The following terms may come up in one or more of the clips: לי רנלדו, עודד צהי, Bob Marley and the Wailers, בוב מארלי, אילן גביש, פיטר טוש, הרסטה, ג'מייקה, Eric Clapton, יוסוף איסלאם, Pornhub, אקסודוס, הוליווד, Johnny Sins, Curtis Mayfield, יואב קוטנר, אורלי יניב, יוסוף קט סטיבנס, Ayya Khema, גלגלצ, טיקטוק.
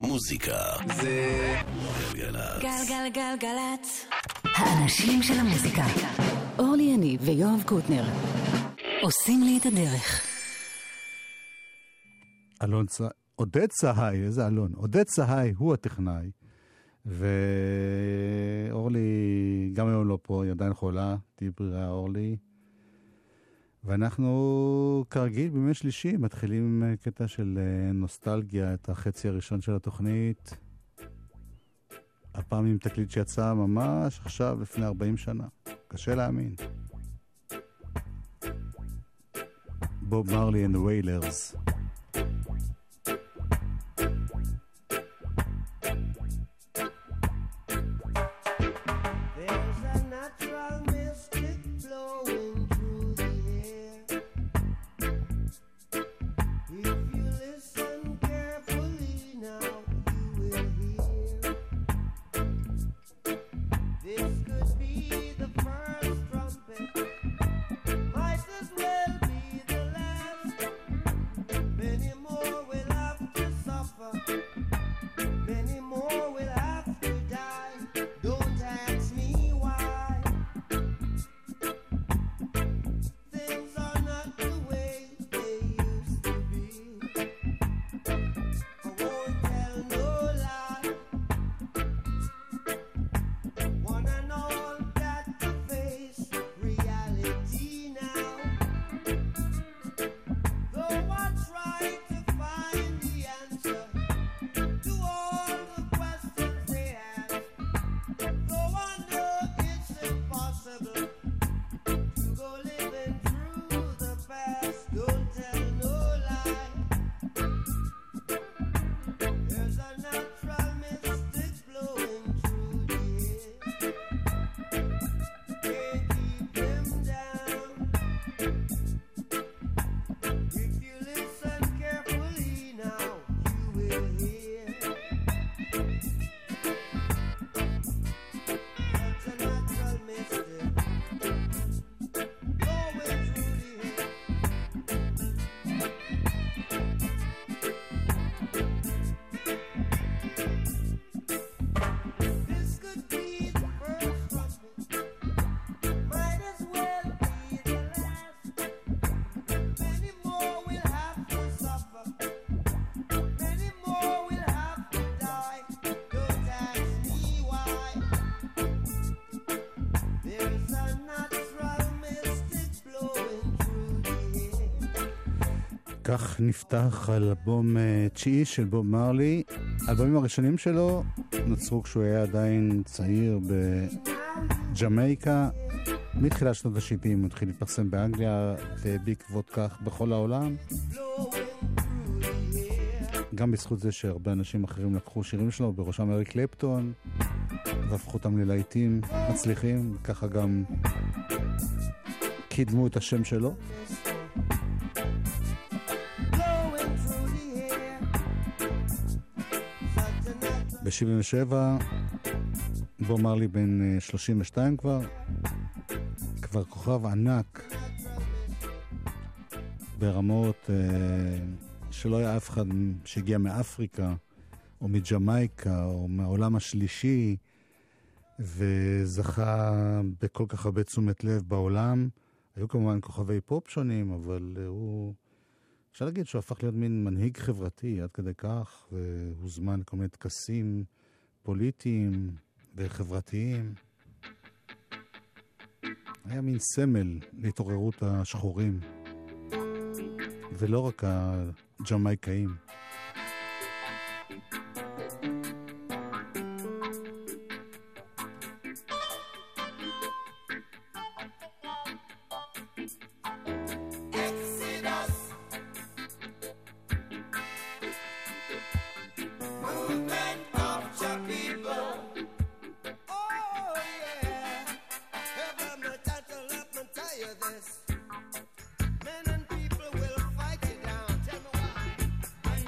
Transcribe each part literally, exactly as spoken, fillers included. מוזיקה זה גלגלצ גלגלגלגלצ האנשים של המוזיקה אורלי יניב ויואב קוטנר עושים לי את הדרך. אלון צה... עודד צהי, איזה אלון? עודד צהי הוא הטכנאי, ואורלי גם היום לא פה, היא עדיין חולה, תהיה ברירה אורלי. ואנחנו כרגיל בימי שלישי מתחילים קטע של נוסטלגיה, את החצי הראשון של התוכנית, הפעם עם תקליט שיצא ממש עכשיו לפני ארבעים שנה, קשה להאמין. Bob Marley and the Wailers. כך נפתח על אלבום תשיעי של בוב מארלי. האלבומים הראשונים שלו נוצרו כשהוא היה עדיין צעיר בג'מייקה. מתחילת שנות ה-שבעים הוא התחיל להתפרסם באנגליה, ובעקבות כך בכל העולם. גם בזכות זה שהרבה אנשים אחרים לקחו שירים שלו, בראשם אריק קלפטון, והפכו אותם ללהיטים מצליחים, וככה גם קידמו את השם שלו. ב-שבעים ושבע, בוב מארלי בן שלושים ושתיים כבר, כבר כוכב ענק ברמות שלא היה אף אחד שהגיע מאפריקה, או מג'מייקה, או מהעולם השלישי, וזכה בכל כך הרבה תשומת לב בעולם. היו כמובן כוכבי פופ שונים, אבל הוא... אפשר להגיד שהוא הפך להיות מין מנהיג חברתי עד כדי כך, והוזמן כל מיני תקסים פוליטיים וחברתיים. היה מין סמל להתעוררות השחורים, ולא רק הג'מייקאים. This. Men and people will fight you down. Tell me why.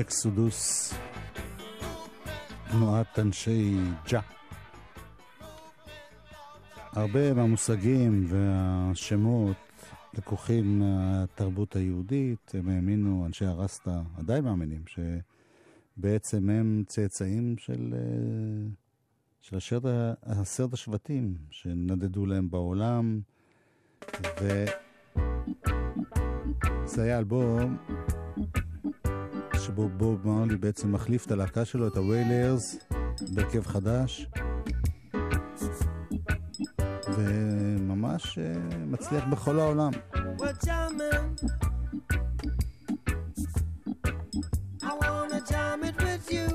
אקסודוס, תנועת אנשי ג'ה. הרבה מהמושגים והשמות לקוחים מהתרבות היהודית. הם האמינו, אנשי הרסטה עדיין מאמינים, שבעצם הם צאצאים של של עשרת השבטים שנדדו להם בעולם. וזה היה אלבום שבו בוב מארלי בעצם מחליף את הלהקה שלו, את הוויילרס, בהרכב חדש, וממש מצליח בכל העולם. I wanna jam it with you.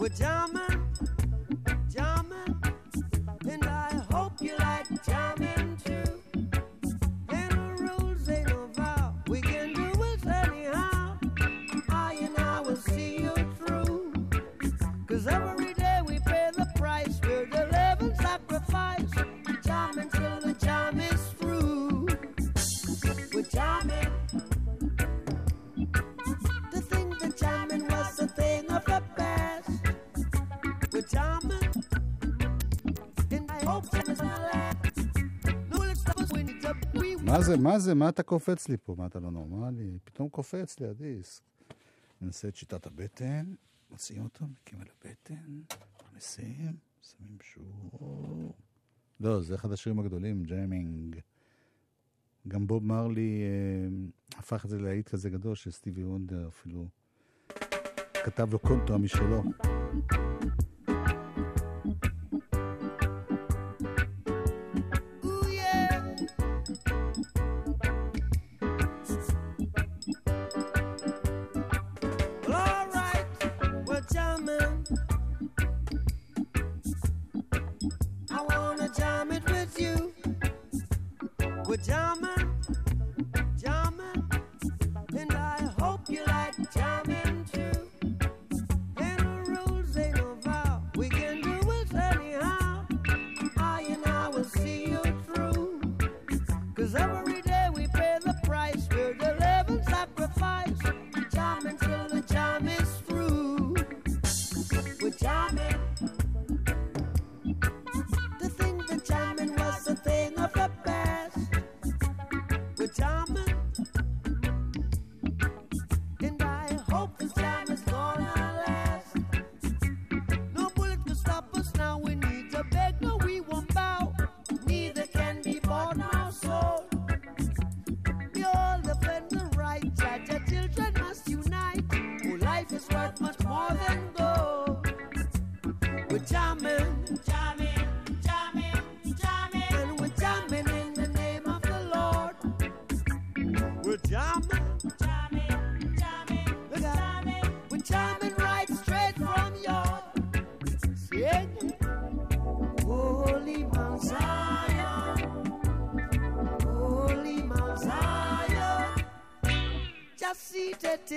We're jamming, jamming, and I hope you like jamming too. Ain't no rules, ain't no vow, we can do it anyhow. I and I will see you through, 'cause every day we pay the price. We're the living sacrifice. We're jamming till the jam is through. We're jamming. To think that jamming was the thing of the past. We're jamming, and I hope that it's not last. No, let's stop us when it's up. מה זה, מה זה, מה אתה קופץ לי פה? מה אתה לא נורמלי? פתאום קופץ לי הדיסק. ננסה את שיטת הבטן, מוציאים אותו, מקים על הבטן, נשים, שמים שור. לא, זה אחד השירים הגדולים, ג'יימינג. גם בוב מארלי אה, הפך את זה להיט כזה גדול, שסטיבי וונדר אפילו כתב לו קונטרה משלו.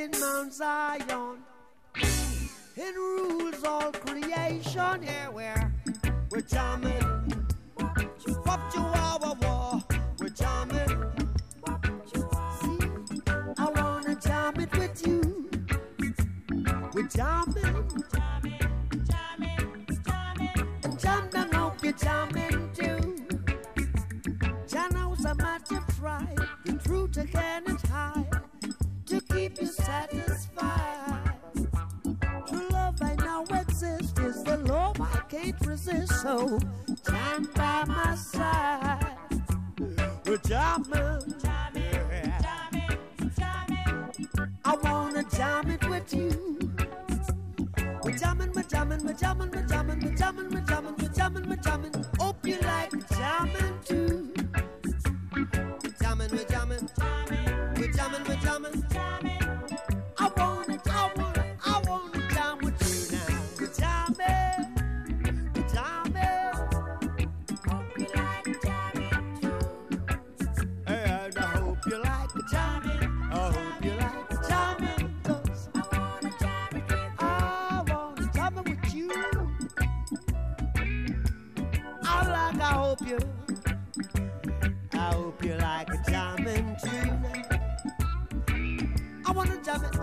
In Mount Zion, it rules all creation. Here we're, we're jamming, pop chihuahua war, we're jamming. See, I wanna jam it with you. We're jamming, jamming, jamming, jamming, and jam down, hope you're jamming too. Jano's a matter of pride, the truth again is high. Keep you satisfied. True love I now exist is the love I can't resist. So stand by my side. We're jamming, jamming, jamming, jamming. I wanna jam it with you. We're jamming, we're jamming, we're jamming, we're jamming, we're jamming, we're jamming, we're jamming, we're jamming. Hope you like jamming too. We're jamming, we're jamming, we're jamming, we're jamming. I wanna jam it.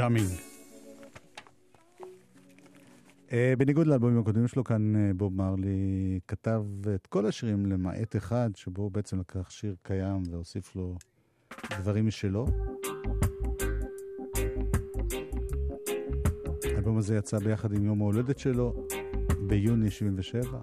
צ'אמינג. בניגוד לאלבומים הקודמים שלו, כאן בוב מארלי כתב את כל השירים למעט אחד, שבו בעצם לקח שיר קיים והוסיף לו דברים משלו. האלבום הזה יצא ביחד עם יום ההולדת שלו ביוני שבעים ושבע.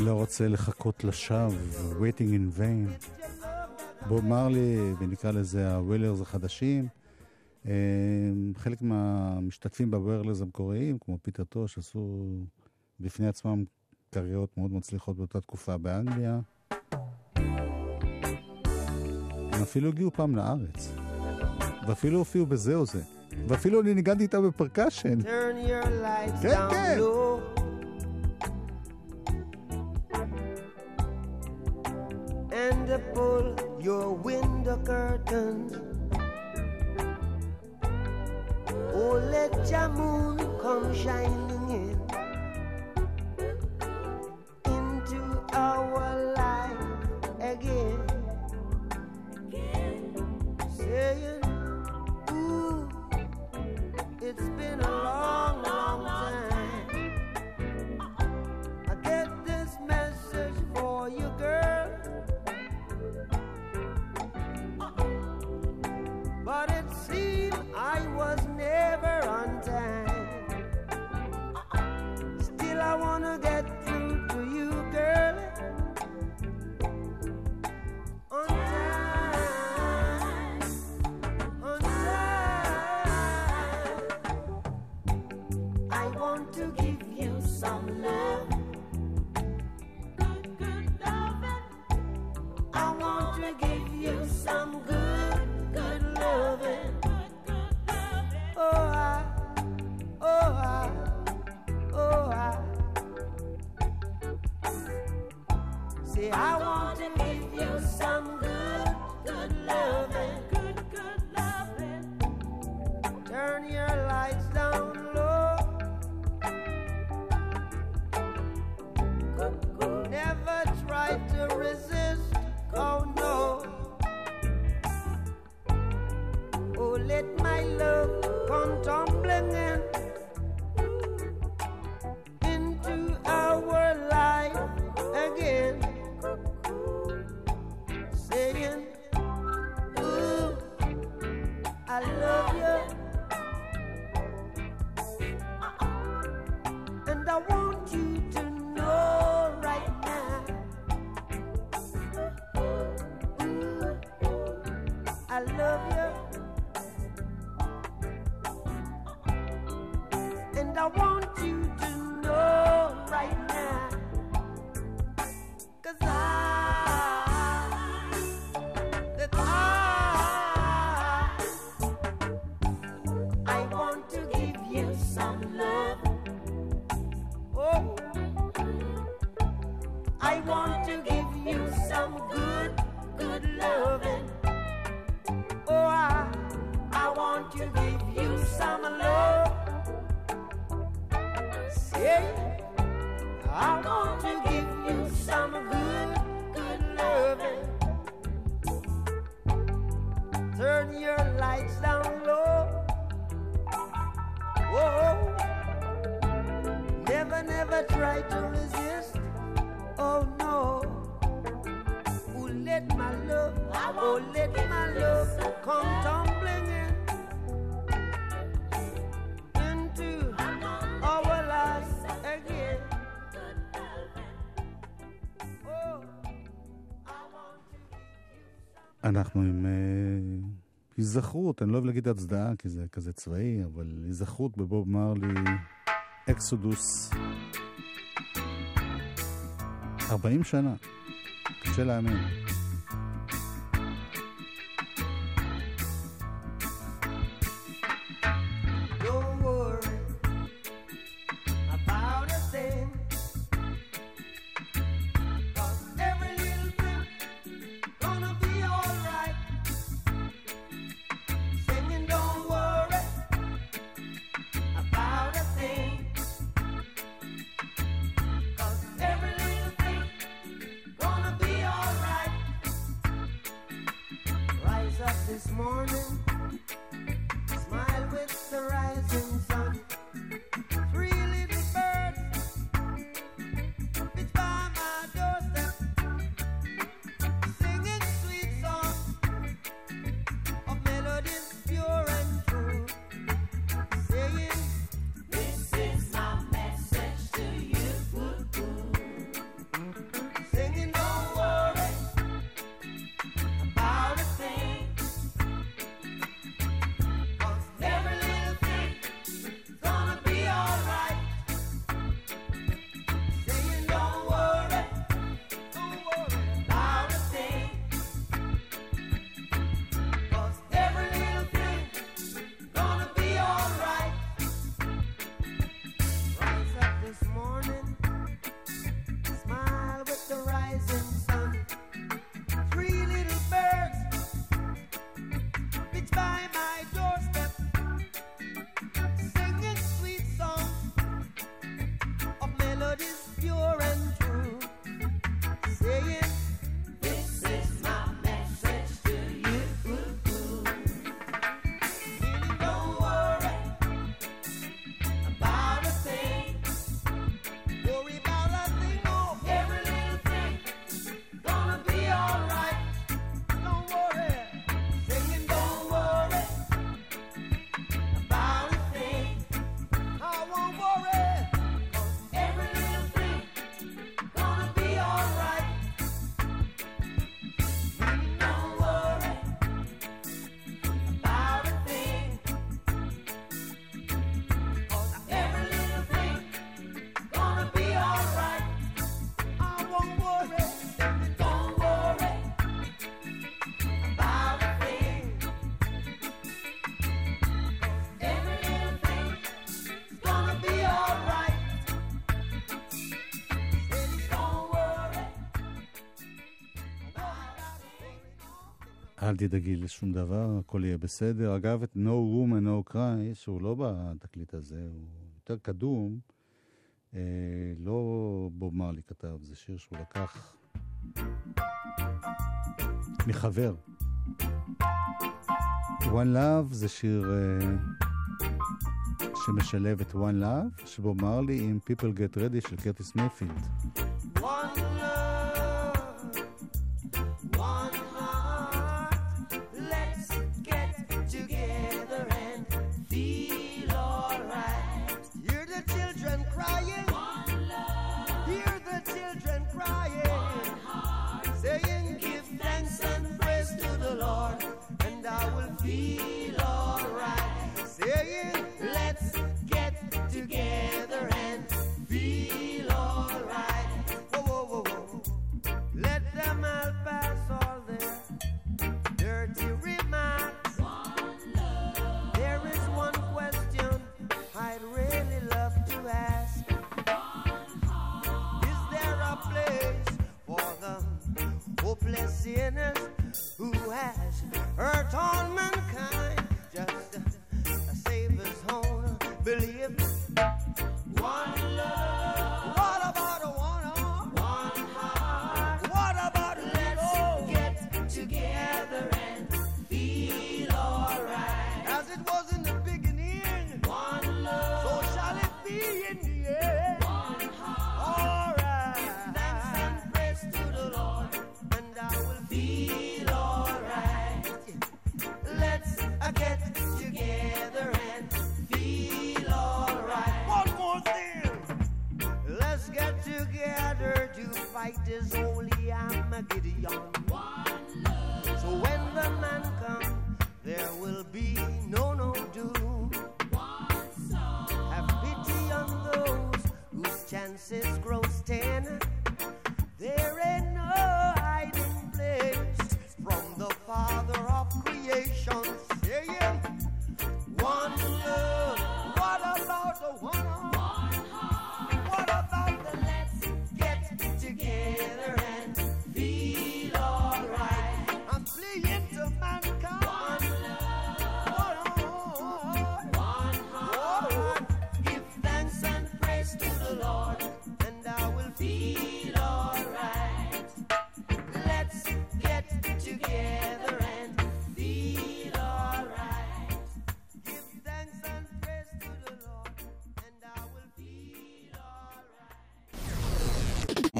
לא רוצה לחכות לשב, waiting in vain. בוב מארלי, ונקרא לזה הווילרס החדשים. חלק מהמשתתפים בווילרס המקוריים, כמו פיטר טוש, עשו בפני עצמם קריירות מאוד מצליחות באותה תקופה באנגליה. הם אפילו הגיעו פעם לארץ. ואפילו הופיעו בזה או זה. ואפילו אני ניגנתי איתה בפרקשן. כן, כן. Pull your window curtains. Oh, let your moon come shining in into our life again, again. Saying, ooh, say I want to give you some good, good loving, good, good loving. Turn your lights down low. Cuckoo. Never try to resist, oh no. Oh, let my love come tumbling in into our life again, saying, ooh, I love you, and I want you to know right now, ooh, I love you, and I want you to know right now, 'cause I, that I, I want to give you some love. Oh, I want to give you some good, good loving. Oh, I, I want to give you some love. Say. I'm going to give you some good, good loving. Turn your lights down low. Whoa. Never, never try to resist. Oh no. Oh, let my love, oh let my love come tumbling in into our lives again. אנחנו עם uh, היזכרות, אני לא אוהב להגיד הצדעה כי זה כזה צבאי, אבל היזכרות בבוב מארלי, אקסודוס, ארבעים שנה, קשה להאמין. Thank you. אל תדאגי לשום דבר, הכל יהיה בסדר. אגב, את No Room and No Cry, שהוא לא בתקליט הזה, הוא יותר קדום, אה, לא בוב מארלי כתב, זה שיר שהוא לקח מחבר. One Love זה שיר אה, שמשלב את One Love, שבוב מארלי עם People Get Ready של קרטיס מייפילד.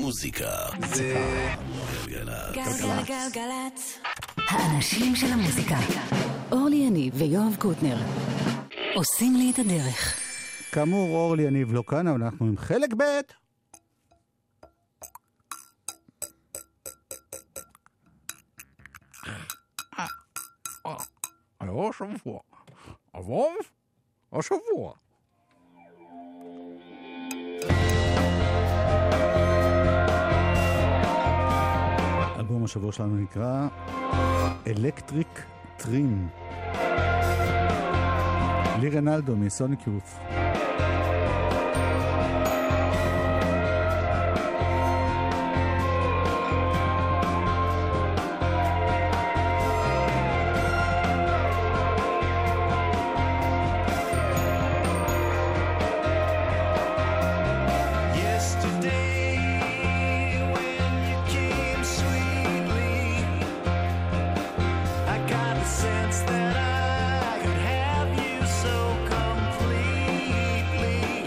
מוזיקה זה גלגלצ, האנשים של המוזיקה. אורלי יניב ויואב קוטנר עושים לי את הדרך. כאמור, אורלי יניב לא כאן, אבל אנחנו עם חלק ב'. או שבוע אבוב או שבוע אלבום השבוע שלנו נקרא אלקטריק טרים, לי רנלדו מסוניק יוף. Sense that I could have you so completely.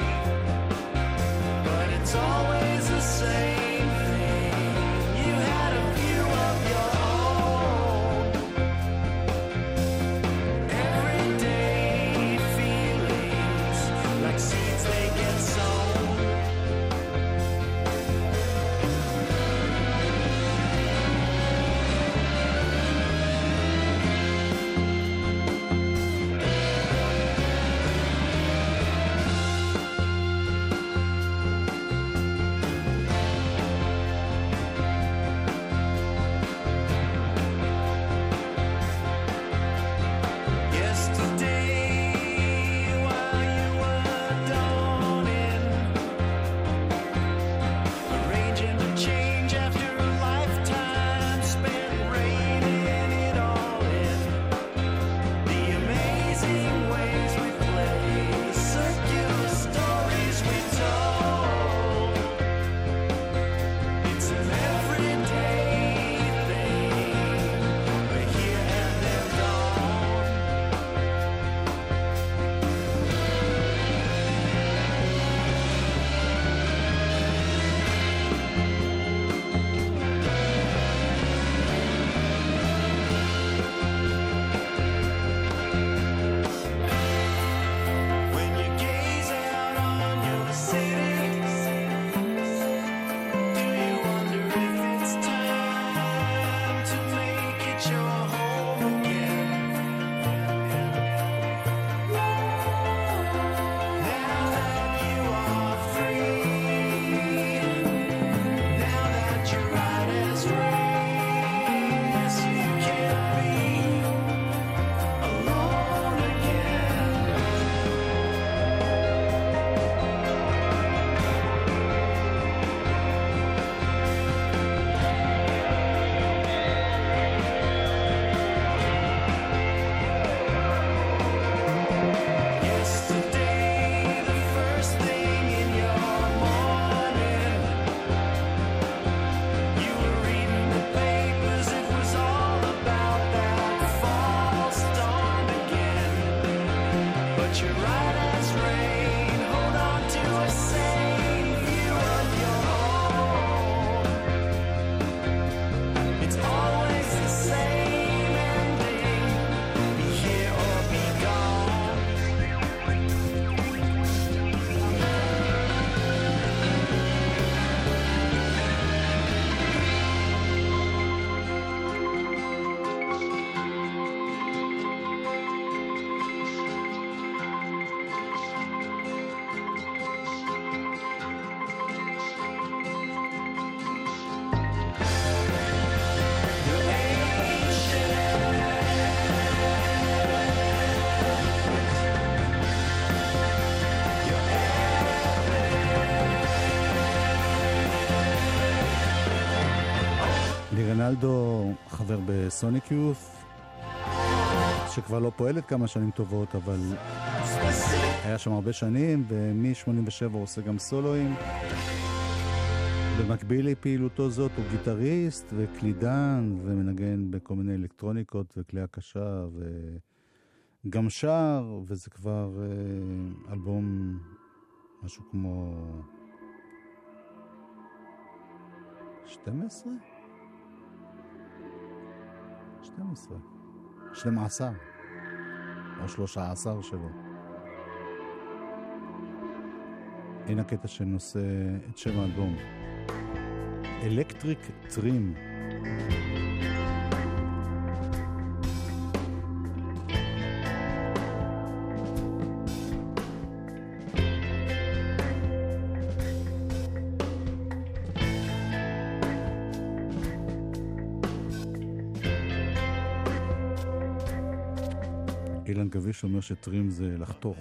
לרנלדו חבר בסוניק יוף, שכבר לא פועלת כמה שנים טובות, אבל היה שם הרבה שנים, ומ-שמונים ושבע הוא עושה גם סולואים. במקביל לפעילותו זאת הוא גיטריסט וקלידן ומנגן בכל מיני אלקטרוניקות וכלי הקשה וגם שר, וזה כבר אה, אלבום משהו כמו שתים עשרה? שתים עשרה? שתים עשרה או שלוש עשרה שלו. הנה הקטע שנושא את שם האלבום, אלקטריק טרים. אילן גביש אומר שטרים זה לחתוך.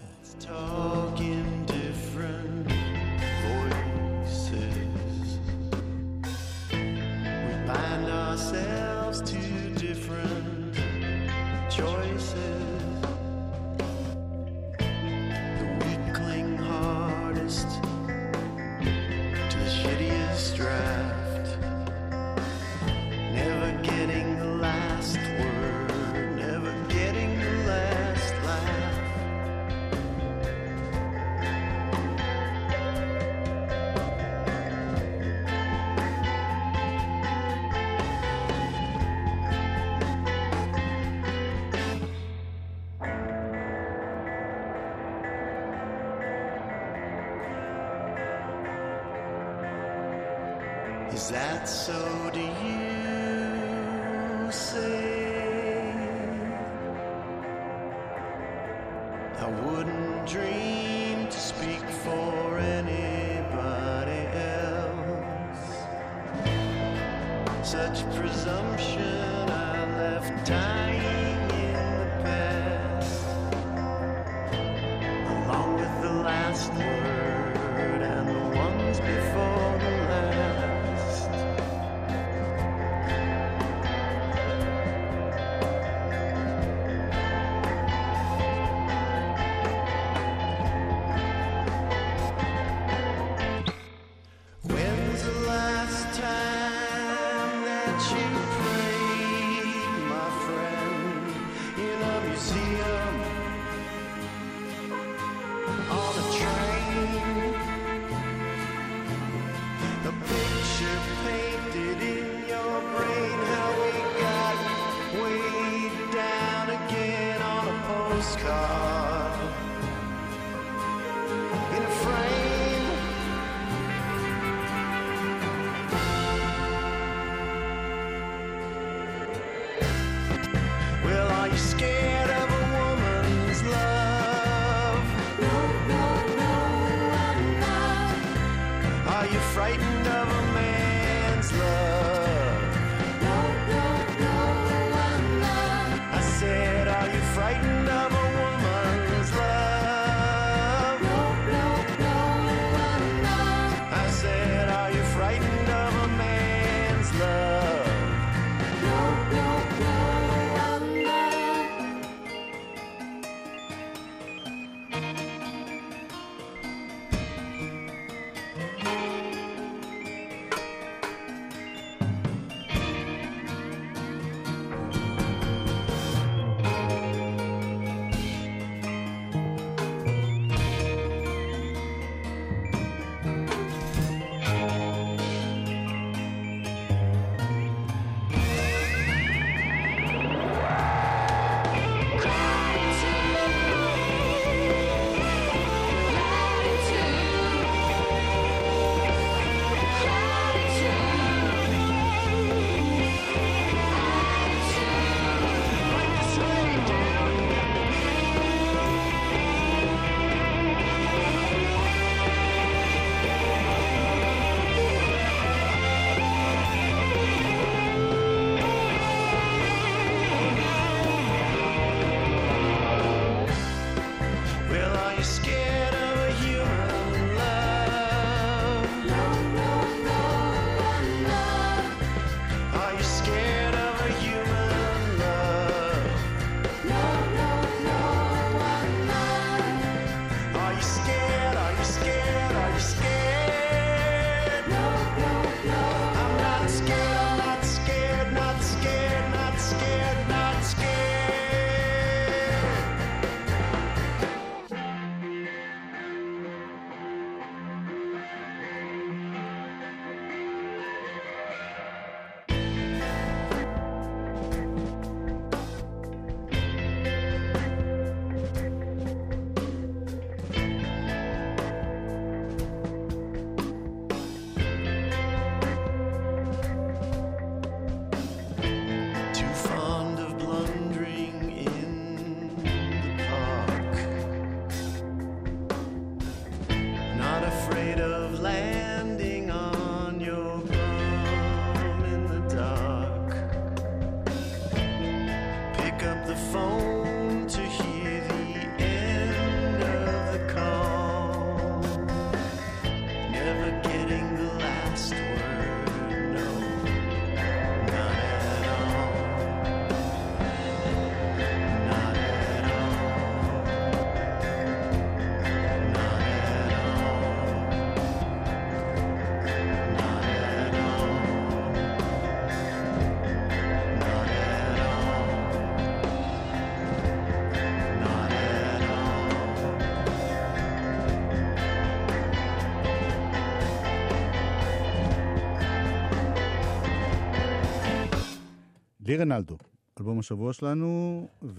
לי רנלדו, אלבום השבוע שלנו, ו...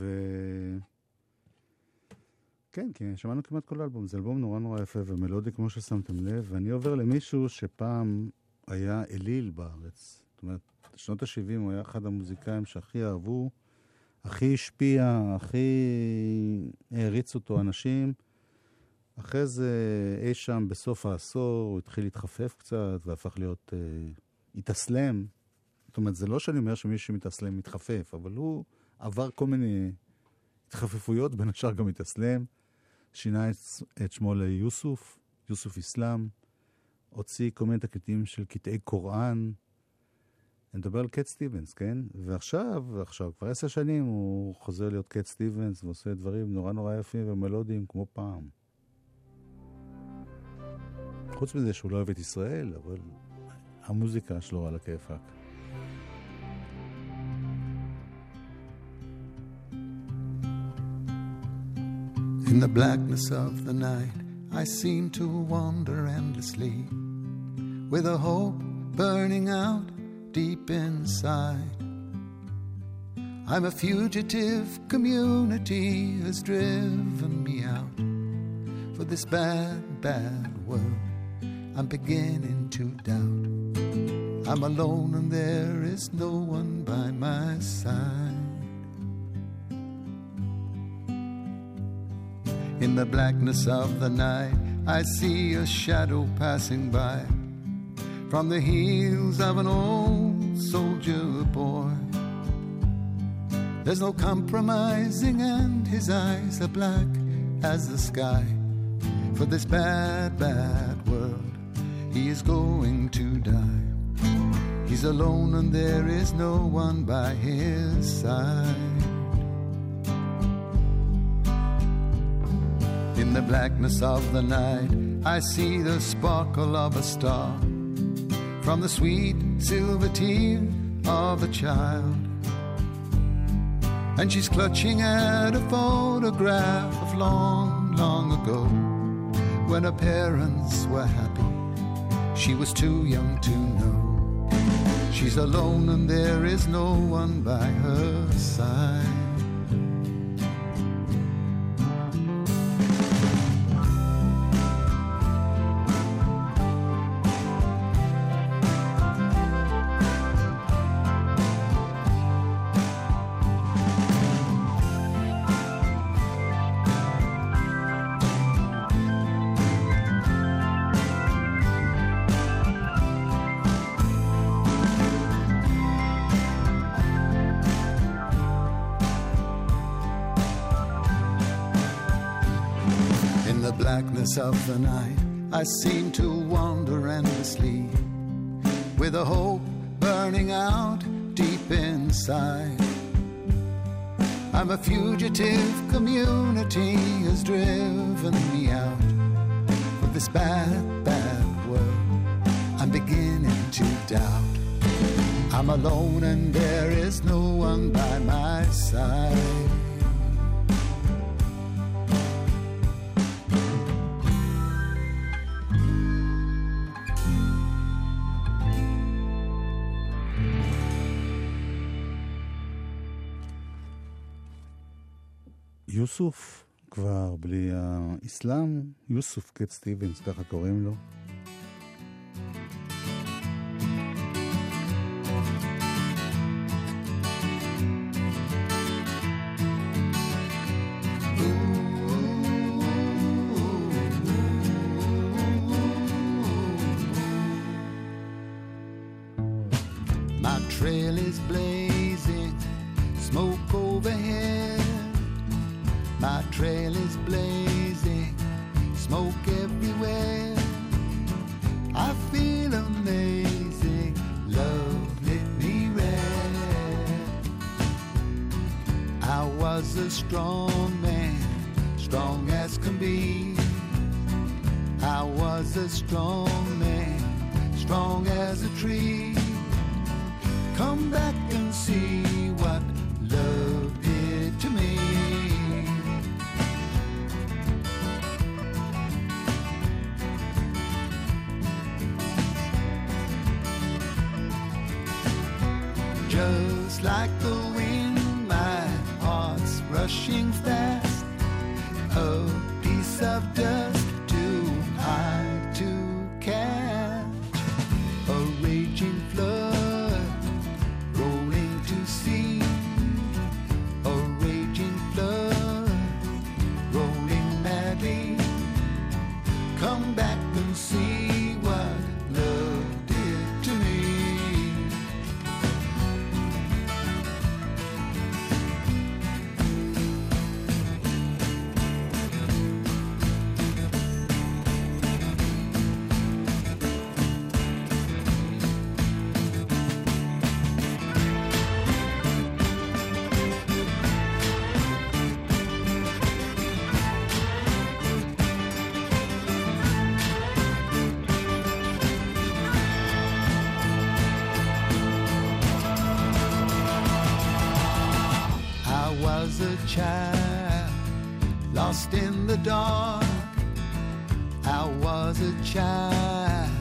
כן, כן, שמענו כמעט כל אלבום, זה אלבום נורא נורא יפה ומלודי כמו ששמתם לב, ואני עובר למישהו שפעם היה אליל בארץ, זאת אומרת, שנות ה-שבעים הוא היה אחד המוזיקאים שהכי אהבו, הכי השפיע, הכי העריץ אותו אנשים, אחרי זה אי שם בסוף העשור הוא התחיל להתחפף קצת והפך להיות אה, התאסלם, זאת אומרת, זה לא שאני אומר שמישהו מתאסלם מתחפף, אבל הוא עבר כל מיני התחפפויות, בין השאר גם התאסלם, שינה את, את שמו ליוסוף, יוסוף איסלאם, הוציא כל מיני תקליטים של קטעי קוראן, אני מדבר על קט סטיבנס, כן? ועכשיו, ועכשיו, כבר עשר שנים הוא חוזר להיות קט סטיבנס, ועושה דברים נורא נורא יפים ומלודיים כמו פעם. חוץ מזה שהוא לא אוהב את ישראל, אבל המוזיקה שלו על הכיפאק. In the blackness of the night, I seem to wander endlessly, with a hope burning out deep inside. I'm a fugitive, community has driven me out. For this bad, bad world, I'm beginning to doubt. I'm alone and there is no one by my side. In the blackness of the night, I see a shadow passing by from the heels of an old soldier boy. There's no compromising and his eyes are black as the sky. For this bad, bad world, he is going to die. He's alone and there is no one by his side. In the blackness of the night, I see the sparkle of a star from the sweet silver tear of a child. And she's clutching at a photograph of long, long ago, when her parents were happy. She was too young to know. She's alone and there is no one by her side. Of the night, I seem to wander endlessly, with a hope burning out deep inside. I'm a fugitive, community has driven me out. For this bad, bad world, I'm beginning to doubt. I'm alone and there is no one by my side. יוסוף, כבר בלי האסלאם, יוסוף קט סטיבנס, ככה קוראים לו. 'Cause like the wind, my heart's rushing fast. A piece of dust too hard to catch. A raging flood rolling to sea. A raging flood rolling madly. Come back and see. Child, lost in the dark. I was a child,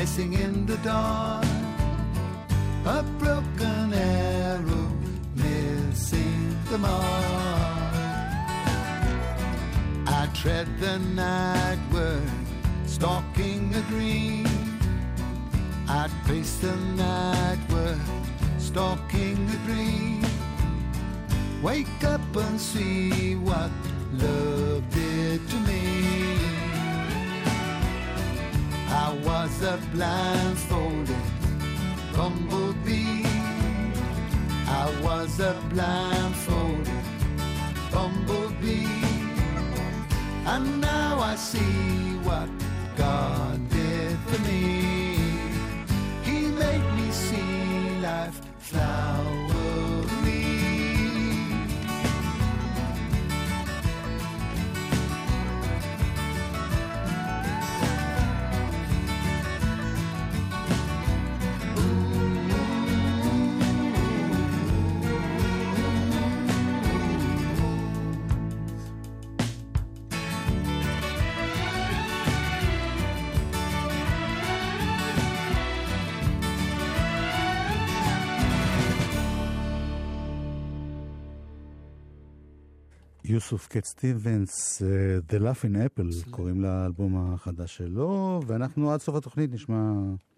missing in the dark. A broken arrow, missing the mark. I tread the nightward, stalking a dream. I trace the nightward, stalking a dream. Wake up and see what love did to me. I was a blindfolded bumblebee. I was a blindfolded bumblebee. And now I see what God did for me. He made me see life flower me. יוסוף קט סטיבנס, The Laughing Apple, קוראים לאלבום החדש שלו, ואנחנו עד סוף התוכנית נשמע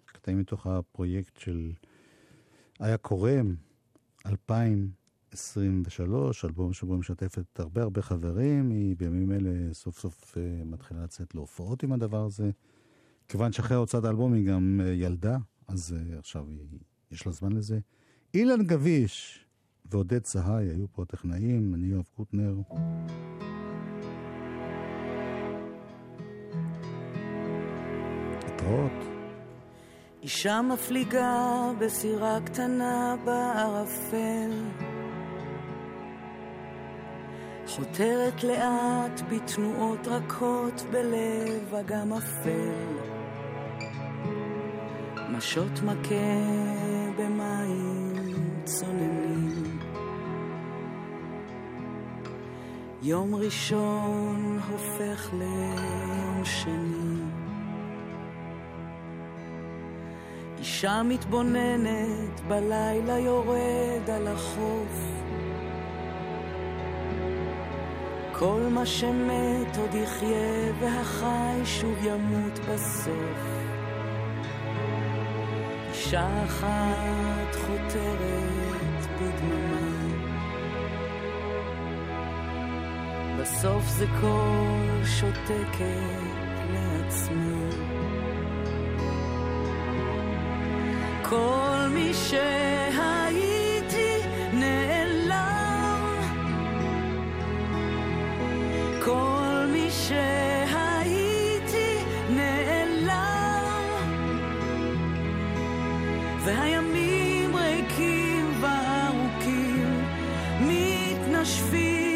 קטעים מתוך הפרויקט של איה קורם, אלפיים עשרים ושלוש, אלבום שבו משתפת הרבה הרבה חברים, היא בימים אלה סוף סוף מתחילה לצאת להופעות עם הדבר הזה, כיוון שאחרי הוצאת האלבום היא גם ילדה, אז עכשיו יש לה זמן לזה. אילן גביש ועודד צהי, היו פה טכנאים, אני יואב קוטנר. התראות. אישה מפליגה בסירה קטנה בערפל, חותרת לאט בתנועות רכות בלב אגם אפל, משות מכה במים צוננים. יום ראשון הופך ליום שני, אישה מתבוננת בלילה יורד על החוף, כל מה שמת עוד יחיה והחי שוב ימות בסוף. אישה אחת חותרת בדממה, בסוף זה כל שותקת לעצמה. כל מי שהייתי נעלם, כל מי שהייתי נעלם, והימים ריקים וארוכים מתנשפים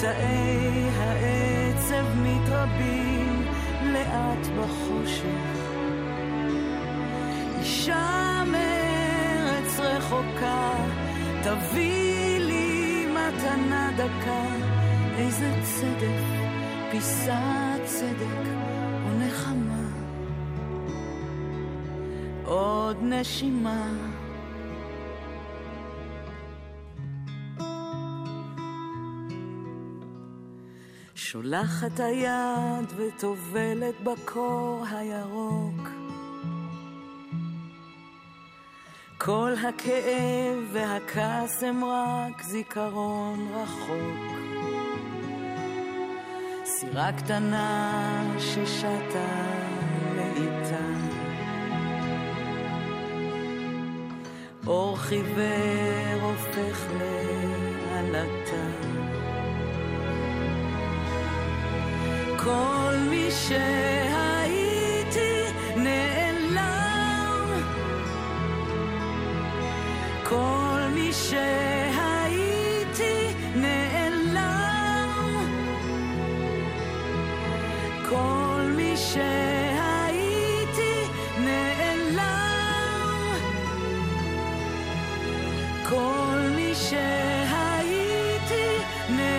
תאי העצב מתרבים לאט בחושך. אישה מארץ רחוקה תביא לי מתנה דקה, איזה צדק, פיסת צדק או נחמה. עוד נשימה. שולחת היד וטובלת בקור הירוק, כל הכאב והכעס הם רק זיכרון רחוק, סירה קטנה ששתה לאיתה, אור חיוור הופך לעלתה. כל מי שהייתי נעלם, כל מי שהייתי נעלם, כל מי שהייתי נעלם, כל מי שהייתי נעלם.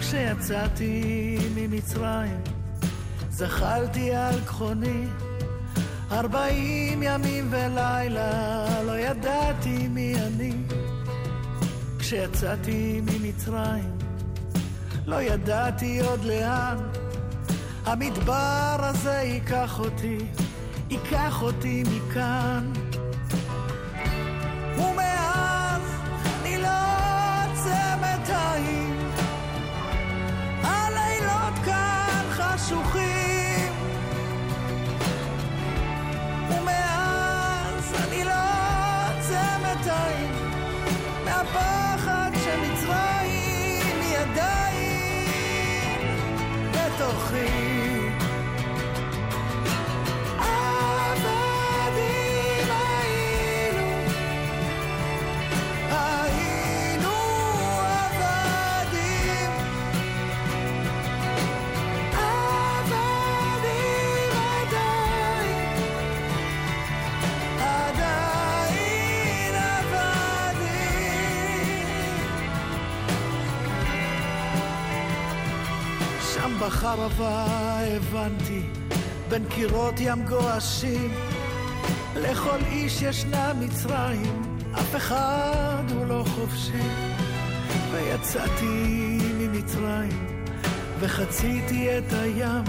כשיצאתי ממצרים זחלתי על כחוני ארבעים ימים ולילה, לא ידעתי מי אני. כשיצאתי ממצרים לא ידעתי עוד לאן המדבר הזה ייקח אותי, ייקח אותי מכאן. ומאז אני לא עוצם את העין, חשוכים, ומאז אני לא עוצם את העין מהפחד שמצרים ידיים בתוכי. בחרבה הבנתי בין קירות ים גועשים, לכל איש ישנה מצרים, אף אחד הוא לא חופשי. ויצאתי ממצרים וחציתי את הים,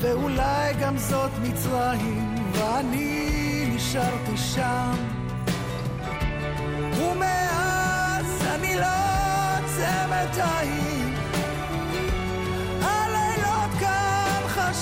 ואולי גם זאת מצרים ואני נשארתי שם. ומאז אני לא עוצם את העין,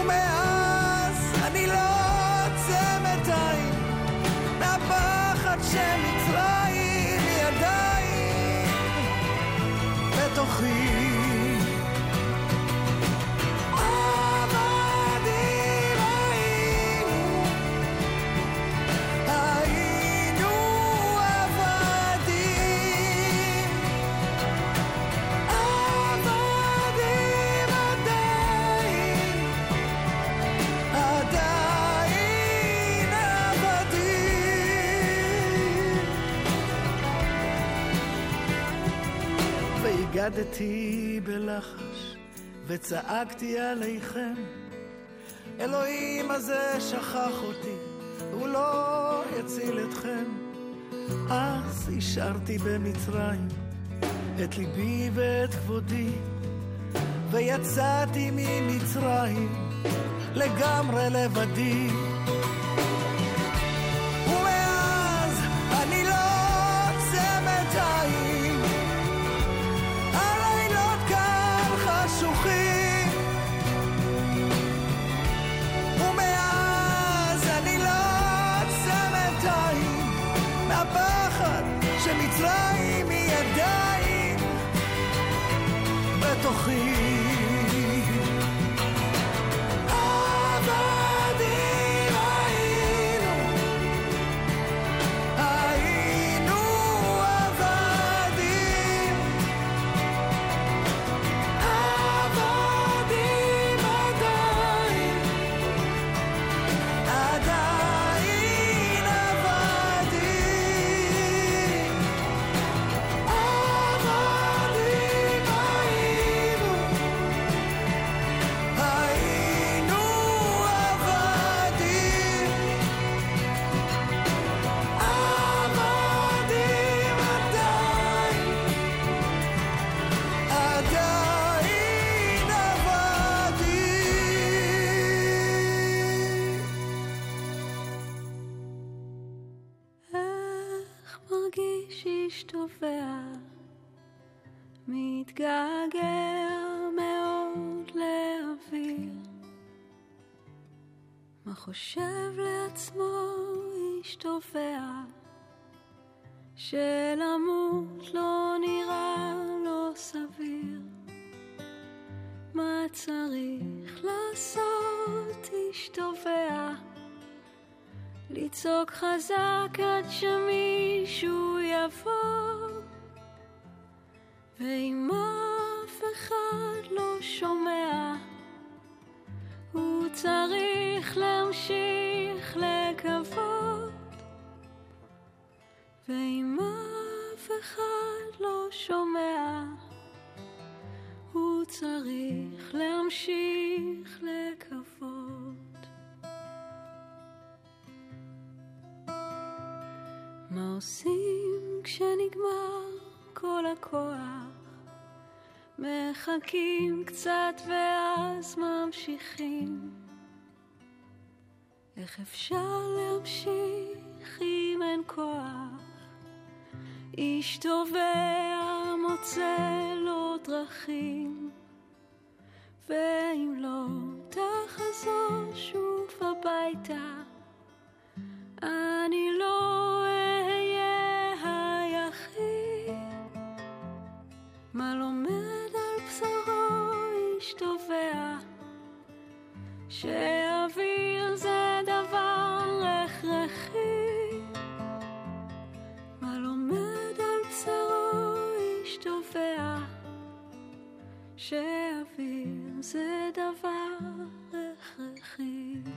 ומאז אני לא עוצם את העין מהפחד שמצרים ידיים בתוכי. ידעתי בלחש וצעקתי עליכם, אלוהים הזה שכח אותי, הוא לא יציל אתכם. אז השארתי במצרים את ליבי ואת כבודי, ויצאתי ממצרים לגמרי לבדי. ומאז אני לא עוצם את העין, ומאז אני לא עוצם את העין מהפחד שמצרים ידיים בתוכי. עבדים מרגיש השתופע, מתגעגע מאוד לאוויר. מה חושב לעצמו השתופע, שלמות לא נראה לו סביר. מה צריך לעשות השתופע, לצעוק חזק עד שמישהו יבוא, ואם אף אחד לא שומע, הוא צריך להמשיך לקוות. ואם אף אחד לא שומע, הוא צריך להמשיך לקוות. מה עושים כשנגמר כל הכוח? מחכים קצת ואז ממשיכים. איך אפשר להמשיך אם אין כוח? השתובע מוצא לו דרכים, ואם לא תחזור שוב הביתה, אני לא אהיה היחיד. מה לומד על בשרו השתובע, שאוויר זה דבר הכרחי. מה לומד על בשרו השתובע, שאוויר זה דבר הכרחי.